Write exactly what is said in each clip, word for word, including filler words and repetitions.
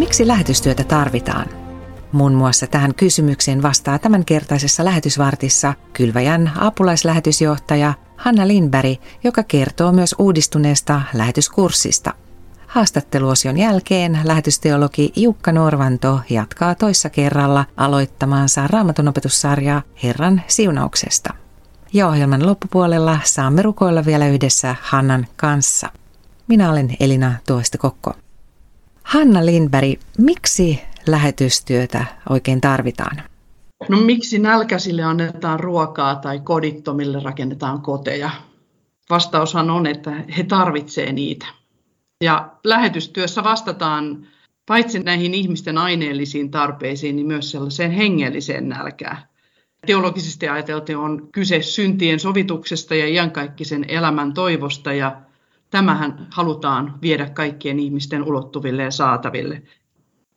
Miksi lähetystyötä tarvitaan? Muun muassa tähän kysymykseen vastaa tämänkertaisessa lähetysvartissa Kylväjän apulaislähetysjohtaja Hanna Lindberg, joka kertoo myös uudistuneesta lähetyskurssista. Haastatteluosion jälkeen lähetysteologi Jukka Norvanto jatkaa toissa kerralla aloittamaansa raamatunopetussarjaa Herran siunauksesta. Ja ohjelman loppupuolella saamme rukoilla vielä yhdessä Hannan kanssa. Minä olen Elina Tuosta-Kokko. Hanna Lindberg, miksi lähetystyötä oikein tarvitaan? No miksi nälkäisille annetaan ruokaa tai kodittomille rakennetaan koteja? Vastaushan on, että he tarvitsevat niitä. Ja lähetystyössä vastataan paitsi näihin ihmisten aineellisiin tarpeisiin, niin myös sellaiseen hengelliseen nälkään. Teologisesti ajateltu on kyse syntien sovituksesta ja iankaikkisen elämän toivosta, ja tämähän halutaan viedä kaikkien ihmisten ulottuville ja saataville.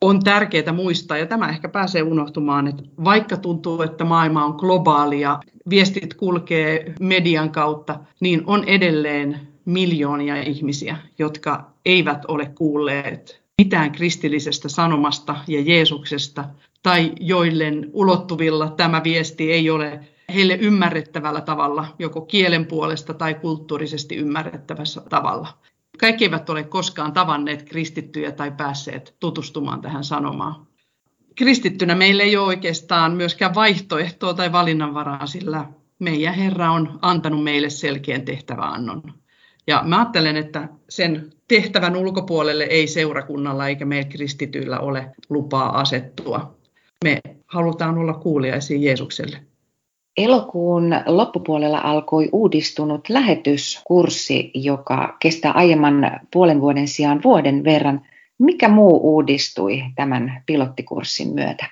On tärkeää muistaa, ja tämä ehkä pääsee unohtumaan, että vaikka tuntuu, että maailma on globaali ja viestit kulkee median kautta, niin on edelleen miljoonia ihmisiä, jotka eivät ole kuulleet mitään kristillisestä sanomasta ja Jeesuksesta, tai joiden ulottuvilla tämä viesti ei ole heille ymmärrettävällä tavalla, joko kielen puolesta tai kulttuurisesti ymmärrettävässä tavalla. Kaikki eivät ole koskaan tavanneet kristittyjä tai päässeet tutustumaan tähän sanomaan. Kristittynä meillä ei ole oikeastaan myöskään vaihtoehtoa tai valinnanvaraa, sillä meidän Herra on antanut meille selkeän tehtäväannon. Ja mä ajattelen, että sen tehtävän ulkopuolelle ei seurakunnalla eikä meillä kristityillä ole lupaa asettua. Me halutaan olla kuuliaisia Jeesukselle. Elokuun loppupuolella alkoi uudistunut lähetyskurssi, joka kestää aiemman puolen vuoden sijaan vuoden verran. Mikä muu uudistui tämän pilottikurssin myötä?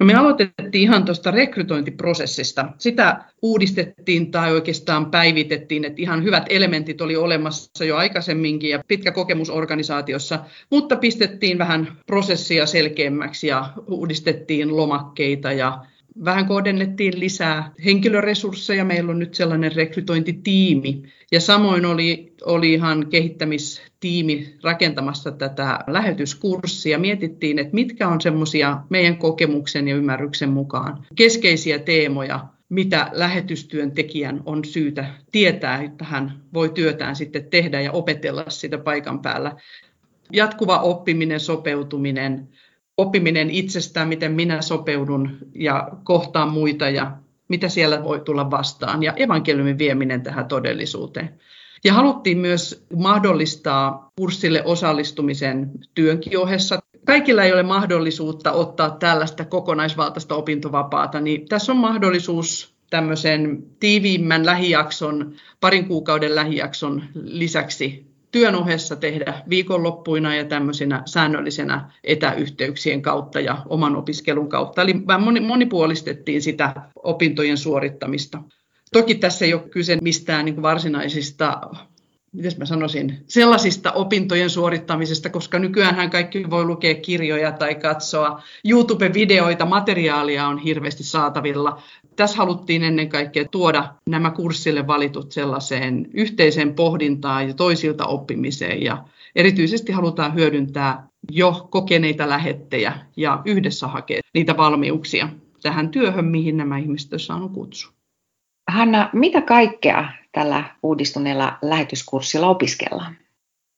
No me aloitettiin ihan tuosta rekrytointiprosessista. Sitä uudistettiin tai oikeastaan päivitettiin, että ihan hyvät elementit oli olemassa jo aikaisemminkin ja pitkä kokemus organisaatiossa, mutta pistettiin vähän prosessia selkeämmäksi ja uudistettiin lomakkeita ja vähän kohdennettiin lisää henkilöresursseja. Meillä on nyt sellainen rekrytointitiimi ja samoin oli, oli ihan kehittämistiimi rakentamassa tätä lähetyskurssia. Mietittiin, että mitkä on semmoisia meidän kokemuksen ja ymmärryksen mukaan keskeisiä teemoja, mitä lähetystyöntekijän on syytä tietää, että hän voi työtään sitten tehdä ja opetella sitä paikan päällä. Jatkuva oppiminen, sopeutuminen. Oppiminen itsestään, miten minä sopeudun ja kohtaan muita ja mitä siellä voi tulla vastaan ja evankeliumin vieminen tähän todellisuuteen. Ja haluttiin myös mahdollistaa kurssille osallistumisen työnkin ohessa. Kaikilla ei ole mahdollisuutta ottaa tällaista kokonaisvaltaista opintovapaata, niin tässä on mahdollisuus tämmöisen tiiviimmän lähijakson, parin kuukauden lähijakson lisäksi työn ohessa tehdä viikonloppuina ja tämmöisenä säännöllisenä etäyhteyksien kautta ja oman opiskelun kautta. Eli vähän monipuolistettiin sitä opintojen suorittamista. Toki tässä ei ole kyse mistään niin kuin varsinaisista, mites mä sanoisin, sellaisista opintojen suorittamisesta, koska nykyäänhän kaikki voi lukea kirjoja tai katsoa YouTube-videoita, materiaalia on hirveästi saatavilla. Tässä haluttiin ennen kaikkea tuoda nämä kurssille valitut sellaiseen yhteiseen pohdintaan ja toisilta oppimiseen. Ja erityisesti halutaan hyödyntää jo kokeneita lähettejä ja yhdessä hakea niitä valmiuksia tähän työhön, mihin nämä ihmiset on saanut kutsua. Hanna, mitä kaikkea tällä uudistuneella lähetyskurssilla opiskellaan?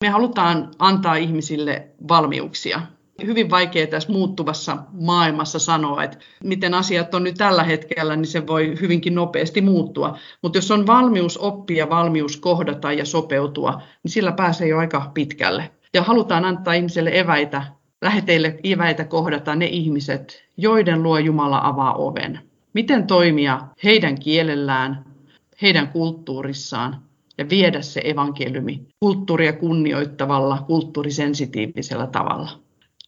Me halutaan antaa ihmisille valmiuksia. Hyvin vaikea tässä muuttuvassa maailmassa sanoa, että miten asiat on nyt tällä hetkellä, niin se voi hyvinkin nopeasti muuttua. Mutta jos on valmius oppia, valmius kohdata ja sopeutua, niin sillä pääsee jo aika pitkälle. Ja halutaan antaa ihmiselle eväitä, läheteille eväitä kohdata ne ihmiset, joiden luo Jumala avaa oven. Miten toimia heidän kielellään, heidän kulttuurissaan ja viedä se evankeliumi kulttuuria kunnioittavalla, kulttuurisensitiivisellä tavalla.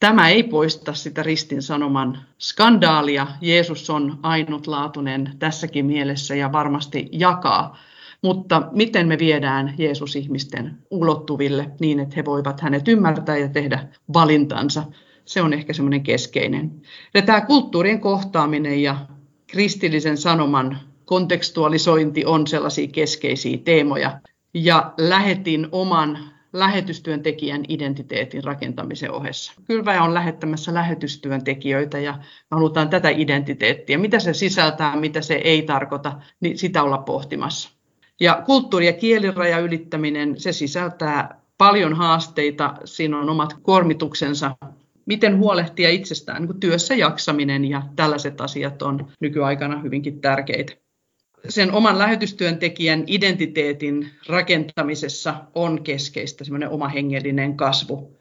Tämä ei poista sitä ristin sanoman skandaalia. Jeesus on ainutlaatuinen tässäkin mielessä ja varmasti jakaa. Mutta miten me viedään Jeesus ihmisten ulottuville niin, että he voivat hänet ymmärtää ja tehdä valintansa? Se on ehkä semmoinen keskeinen. Ja tämä kulttuurien kohtaaminen ja kristillisen sanoman kontekstualisointi on sellaisia keskeisiä teemoja. Ja lähetin oman lähetystyöntekijän identiteetin rakentamisen ohessa. Kylväjä on lähettämässä lähetystyöntekijöitä ja halutaan tätä identiteettiä. Mitä se sisältää, mitä se ei tarkoita, niin sitä olla pohtimassa. Ja kulttuuri- ja kielirajan ylittäminen, se sisältää paljon haasteita, siinä on omat kormituksensa. Miten huolehtia itsestään, niin kuin työssä jaksaminen ja tällaiset asiat on nykyaikana hyvinkin tärkeitä. Sen oman lähetystyöntekijän identiteetin rakentamisessa on keskeistä semmoinen oma hengellinen kasvu.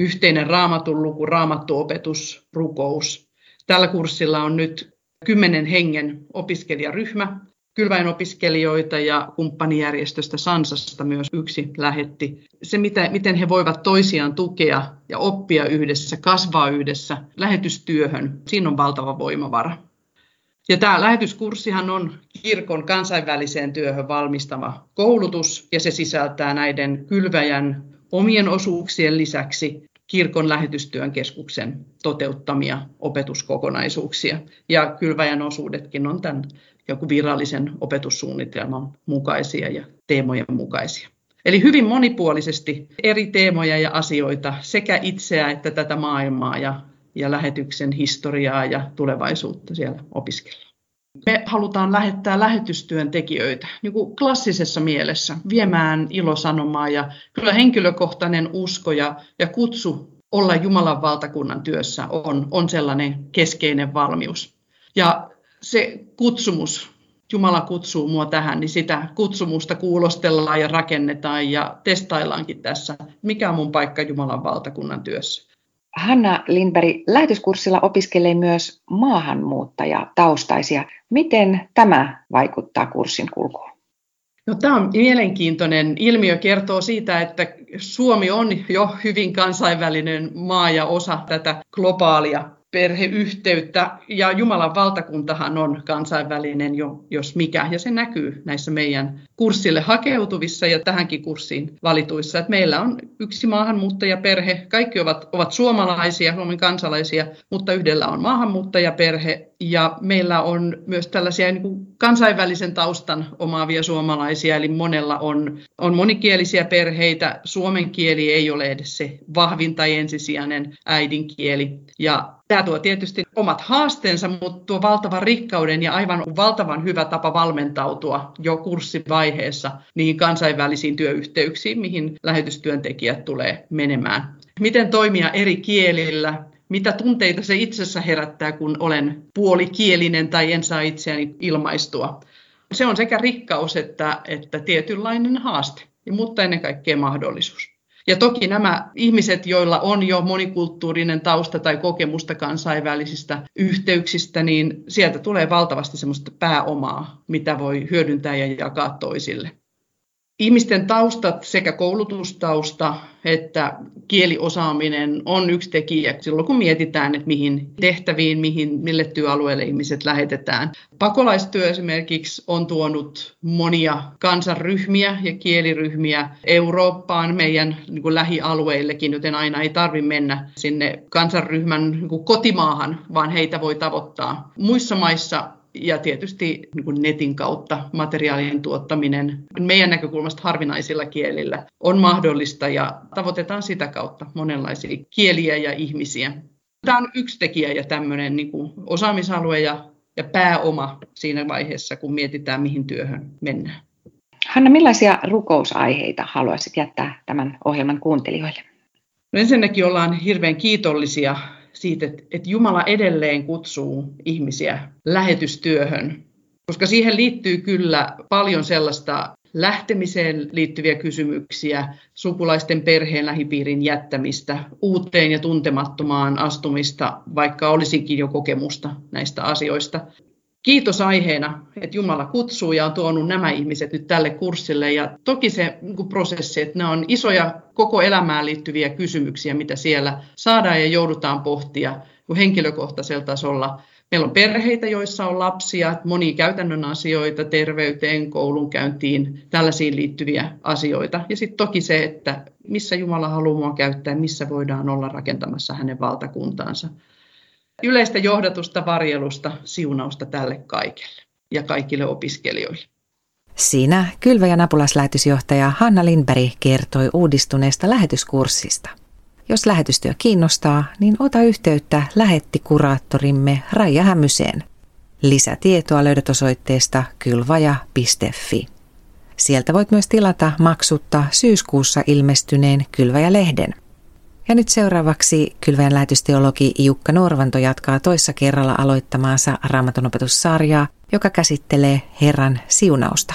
Yhteinen raamatun luku, raamattuopetus, rukous. Tällä kurssilla on nyt kymmenen hengen opiskelijaryhmä. Kylväjän opiskelijoita ja kumppanijärjestöstä Sansasta myös yksi lähetti. Se, miten he voivat toisiaan tukea ja oppia yhdessä, kasvaa yhdessä lähetystyöhön, siinä on valtava voimavara. Ja tämä lähetyskurssihan on kirkon kansainväliseen työhön valmistava koulutus, ja se sisältää näiden Kylväjän omien osuuksien lisäksi kirkon lähetystyön keskuksen toteuttamia opetuskokonaisuuksia. Ja Kylväjän osuudetkin on tämän joku virallisen opetussuunnitelman mukaisia ja teemojen mukaisia. Eli hyvin monipuolisesti eri teemoja ja asioita, sekä itseä että tätä maailmaa ja, ja lähetyksen historiaa ja tulevaisuutta siellä opiskellaan. Me halutaan lähettää lähetystyöntekijöitä niin kuin klassisessa mielessä viemään ilosanomaa, ja kyllä henkilökohtainen usko ja, ja kutsu olla Jumalan valtakunnan työssä on, on sellainen keskeinen valmius. Ja se kutsumus, Jumala kutsuu mua tähän, niin sitä kutsumusta kuulostellaan ja rakennetaan ja testaillaankin tässä, mikä on mun paikka Jumalan valtakunnan työssä. Hanna Lindberg, lähetyskurssilla opiskelee myös maahanmuuttajataustaisia. Miten tämä vaikuttaa kurssin kulkuun? No, tämä on mielenkiintoinen ilmiö, kertoo siitä, että Suomi on jo hyvin kansainvälinen maa ja osa tätä globaalia perheyhteyttä, ja Jumalan valtakuntahan on kansainvälinen jo, jos mikä, ja se näkyy näissä meidän kurssille hakeutuvissa ja tähänkin kurssiin valituissa, että meillä on yksi maahanmuuttajaperhe, kaikki ovat, ovat suomalaisia, Suomen kansalaisia, mutta yhdellä on maahanmuuttajaperhe, ja meillä on myös tällaisia niin kuin kansainvälisen taustan omaavia suomalaisia, eli monella on, on monikielisiä perheitä, suomen kieli ei ole edes se vahvin tai ensisijainen äidinkieli, ja tämä tuo tietysti omat haasteensa, mutta tuo valtavan rikkauden ja aivan valtavan hyvä tapa valmentautua jo kurssivaiheessa niihin kansainvälisiin työyhteyksiin, mihin lähetystyöntekijät tulee menemään. Miten toimia eri kielillä? Mitä tunteita se itsessä herättää, kun olen puolikielinen tai en saa itseäni ilmaistua? Se on sekä rikkaus että, että tietynlainen haaste, mutta ennen kaikkea mahdollisuus. Ja toki nämä ihmiset, joilla on jo monikulttuurinen tausta tai kokemusta kansainvälisistä yhteyksistä, niin sieltä tulee valtavasti semmoista pääomaa, mitä voi hyödyntää ja jakaa toisille. Ihmisten taustat, sekä koulutustausta että kieliosaaminen on yksi tekijä silloin, kun mietitään, että mihin tehtäviin, mihin, mille työalueelle ihmiset lähetetään. Pakolaistyö esimerkiksi on tuonut monia kansanryhmiä ja kieliryhmiä Eurooppaan, meidän niin kuin lähialueillekin, joten aina ei tarvitse mennä sinne kansanryhmän niin kuin kotimaahan, vaan heitä voi tavoittaa muissa maissa. Ja tietysti niin kuin netin kautta materiaalien tuottaminen meidän näkökulmasta harvinaisilla kielillä on mahdollista, ja tavoitetaan sitä kautta monenlaisia kieliä ja ihmisiä. Tämä on yksi tekijä ja tämmöinen niin kuin osaamisalue ja, ja pääoma siinä vaiheessa, kun mietitään, mihin työhön mennään. Hanna, millaisia rukousaiheita haluaisit jättää tämän ohjelman kuuntelijoille? No, ensinnäkin ollaan hirveän kiitollisia siitä, että Jumala edelleen kutsuu ihmisiä lähetystyöhön, koska siihen liittyy kyllä paljon sellaista lähtemiseen liittyviä kysymyksiä, sukulaisten, perheen, lähipiirin jättämistä, uuteen ja tuntemattomaan astumista, vaikka olisinkin jo kokemusta näistä asioista. Kiitos aiheena, että Jumala kutsuu ja on tuonut nämä ihmiset nyt tälle kurssille. Ja toki se prosessi, että nämä on isoja koko elämään liittyviä kysymyksiä, mitä siellä saadaan ja joudutaan pohtia henkilökohtaisella tasolla. Meillä on perheitä, joissa on lapsia, monia käytännön asioita, terveyteen, koulunkäyntiin, tällaisiin liittyviä asioita. Ja sitten toki se, että missä Jumala haluaa mua käyttää, missä voidaan olla rakentamassa hänen valtakuntaansa. Yleistä johdatusta, varjelusta, siunausta tälle kaikelle ja kaikille opiskelijoille. Siinä Kylväjän apulaislähetysjohtaja Hanna Lindberg kertoi uudistuneesta lähetyskurssista. Jos lähetystyö kiinnostaa, niin ota yhteyttä lähettikuraattorimme Raija Hämmyseen. Lisätietoa löydät osoitteesta kylväjä piste fi. Sieltä voit myös tilata maksutta syyskuussa ilmestyneen Kylväjä-lehden. Ja nyt seuraavaksi Kylväjän lähetysteologi Jukka Norvanto jatkaa toissa kerralla aloittamaansa raamatunopetussarjaa, joka käsittelee Herran siunausta.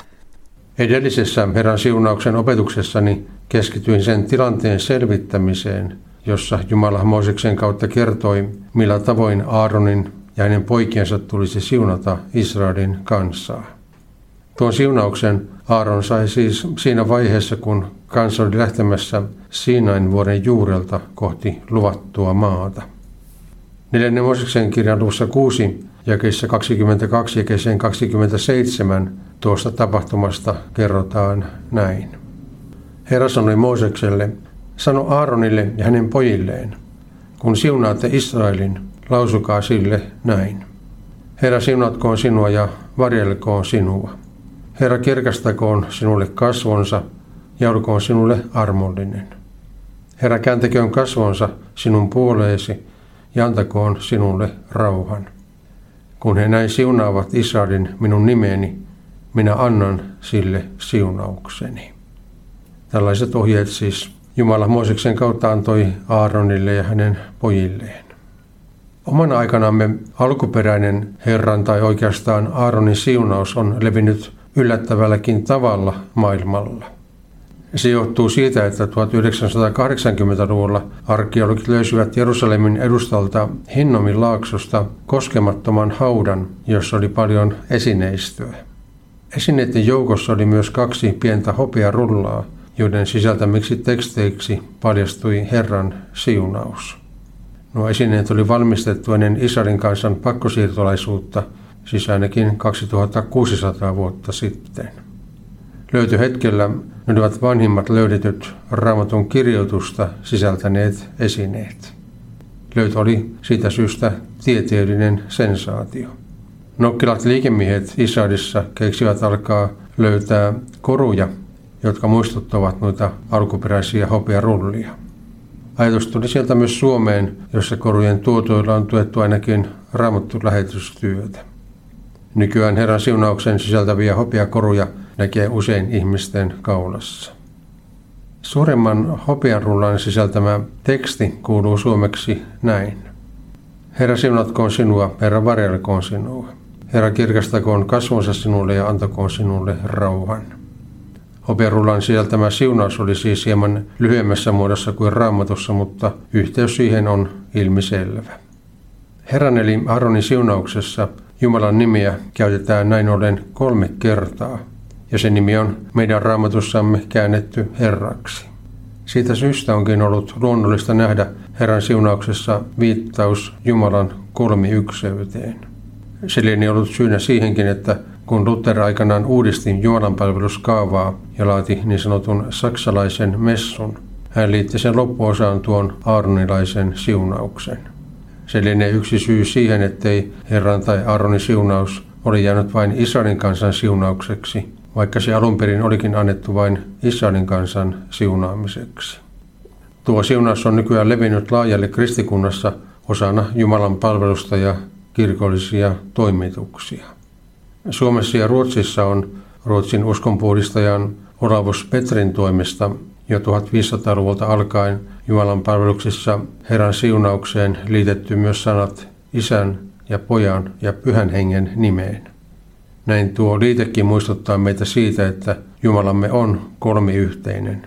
Edellisessä Herran siunauksen opetuksessani keskityin sen tilanteen selvittämiseen, jossa Jumala Mooseksen kautta kertoi, millä tavoin Aaronin ja hänen poikiensa tulisi siunata Israelin kansaa. Tuon siunauksen Aaron sai siis siinä vaiheessa, kun kansa oli lähtemässä Siinain vuoren juurelta kohti luvattua maata. Neljännen Mooseksen kirjan luvussa kuusi, jakeissa kaksikymmentäkaksi ja jakeeseen kaksikymmentäseitsemän tuosta tapahtumasta kerrotaan näin. Herra sanoi Moosekselle, sano Aaronille ja hänen pojilleen, kun siunaatte Israelin, lausukaa sille näin. Herra siunatkoon sinua ja varjelkoon sinua. Herra kirkastakoon sinulle kasvonsa ja olkoon sinulle armollinen. Herra kääntäköön kasvonsa sinun puoleesi ja antakoon sinulle rauhan. Kun he näin siunaavat Israelin minun nimeeni, minä annan sille siunaukseni. Tällaiset ohjeet siis Jumala Mooseksen kautta antoi Aaronille ja hänen pojilleen. Omana aikanamme alkuperäinen Herran tai oikeastaan Aaronin siunaus on levinnyt yllättävälläkin tavalla maailmalla. Se johtuu siitä, että tuhatyhdeksänsataakahdeksankymmentäluvulla arkeologit löysivät Jerusalemin edustalta Hinnomin laaksosta koskemattoman haudan, jossa oli paljon esineistöä. Esineiden joukossa oli myös kaksi pientä hopearullaa, joiden sisältämiksi teksteiksi paljastui Herran siunaus. Nuo esineet oli valmistettu ennen Israelin kansan pakkosiirtolaisuutta, siis ainakin kaksituhattakuusisataa vuotta sitten. Löytöhetkellä ne olivat vanhimmat löydetyt Raamatun kirjoitusta sisältäneet esineet. Löytö oli siitä syystä tieteellinen sensaatio. Nokkilat liikemiehet Israelissa keksivät alkaa löytää koruja, jotka muistuttavat noita alkuperäisiä hopearullia. Ajatus tuli sieltä myös Suomeen, jossa korujen tuotoilla on tuettu ainakin Raamatun lähetystyötä. Nykyään Herran siunauksen sisältäviä hopeakoruja näkee usein ihmisten kaulassa. Suuremman hopearullan sisältämä teksti kuuluu suomeksi näin. Herra siunatkoon sinua, Herra varjelkoon sinua. Herra kirkastakoon kasvonsa sinulle ja antakoon sinulle rauhan. Hopearullan sisältämä siunaus oli siis hieman lyhyemmässä muodossa kuin Raamatussa, mutta yhteys siihen on ilmiselvä. Herran eli Aaronin siunauksessa Jumalan nimeä käytetään näin ollen kolme kertaa, ja sen nimi on meidän Raamatussamme käännetty Herraksi. Siitä syystä onkin ollut luonnollista nähdä Herran siunauksessa viittaus Jumalan kolmiykseyteen. Se lienee ollut syynä siihenkin, että kun Luther aikanaan uudisti Jumalan palveluskaavaa ja laati niin sanotun saksalaisen messun, hän liitti sen loppuosaan tuon aaronilaisen siunauksen. Se lienee yksi syy siihen, ettei Herran tai Aaronin siunaus ole jäänyt vain Israelin kansan siunaukseksi, vaikka se alun perin olikin annettu vain Israelin kansan siunaamiseksi. Tuo siunaus on nykyään levinnyt laajalle kristikunnassa osana Jumalan palvelusta ja kirkollisia toimituksia. Suomessa ja Ruotsissa on Ruotsin uskonpuhdistajan Olavus Petrin toimesta jo viisitoistasataluvulta alkaen Jumalan palveluksissa Herran siunaukseen liitetty myös sanat Isän ja Pojan ja Pyhän Hengen nimeen. Näin tuo liitekin muistuttaa meitä siitä, että Jumalamme on kolmiyhteinen.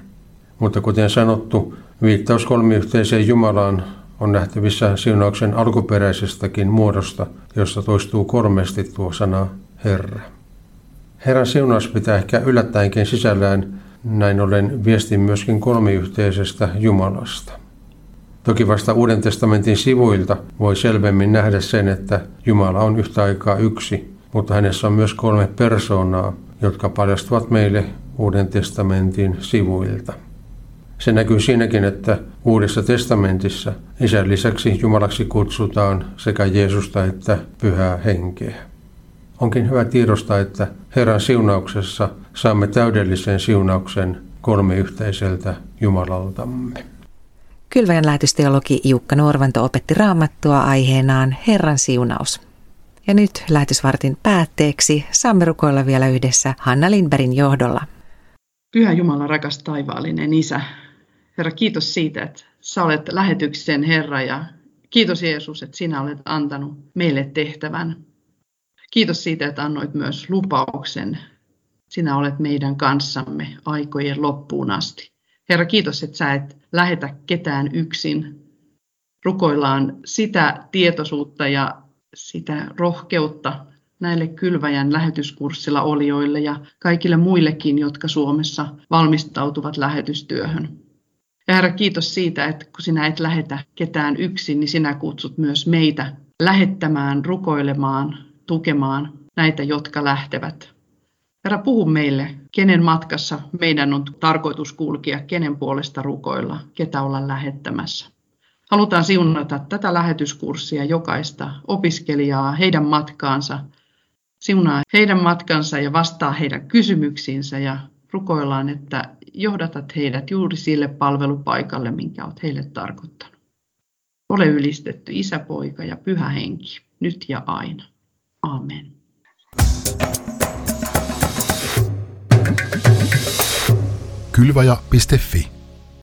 Mutta kuten sanottu, viittaus kolmiyhteiseen Jumalaan on nähtävissä siunauksen alkuperäisestäkin muodosta, jossa toistuu kolmesti tuo sana Herra. Herran siunaus pitää ehkä yllättäenkin sisällään näin ollen viestin myöskin kolmiyhteisestä Jumalasta. Toki vasta Uuden testamentin sivuilta voi selvemmin nähdä sen, että Jumala on yhtä aikaa yksi, mutta hänessä on myös kolme persoonaa, jotka paljastuvat meille Uuden testamentin sivuilta. Se näkyy siinäkin, että Uudessa testamentissa Isän lisäksi Jumalaksi kutsutaan sekä Jeesusta että Pyhää Henkeä. Onkin hyvä tiedostaa, että Herran siunauksessa saamme täydellisen siunauksen kolmiyhteiseltä Jumalaltamme. Kylväjän lähetysteologi Jukka Norvanto opetti Raamattua aiheenaan Herran siunaus. Ja nyt lähetysvartin päätteeksi saamme rukoilla vielä yhdessä Hanna Lindbergin johdolla. Pyhä Jumala, rakas taivaallinen Isä, Herra, kiitos siitä, että sä olet lähetyksen Herra ja kiitos Jeesus, että sinä olet antanut meille tehtävän. Kiitos siitä, että annoit myös lupauksen. Sinä olet meidän kanssamme aikojen loppuun asti. Herra, kiitos, että sä et lähetä ketään yksin. Rukoillaan sitä tietoisuutta ja sitä rohkeutta näille Kylväjän lähetyskurssilla olijoille ja kaikille muillekin, jotka Suomessa valmistautuvat lähetystyöhön. Ja Herra, kiitos siitä, että kun sinä et lähetä ketään yksin, niin sinä kutsut myös meitä lähettämään, rukoilemaan, tukemaan näitä, jotka lähtevät. Herra, puhu meille, kenen matkassa meidän on tarkoitus kulkea, kenen puolesta rukoilla, ketä olla lähettämässä. Halutaan siunata tätä lähetyskurssia, jokaista opiskelijaa, heidän matkaansa. Siunaa heidän matkansa ja vastaa heidän kysymyksiinsä ja rukoillaan, että johdatat heidät juuri sille palvelupaikalle, minkä olet heille tarkoittanut. Ole ylistetty Isä, Poika ja Pyhä Henki, nyt ja aina. Aamen. Kylväjä piste fi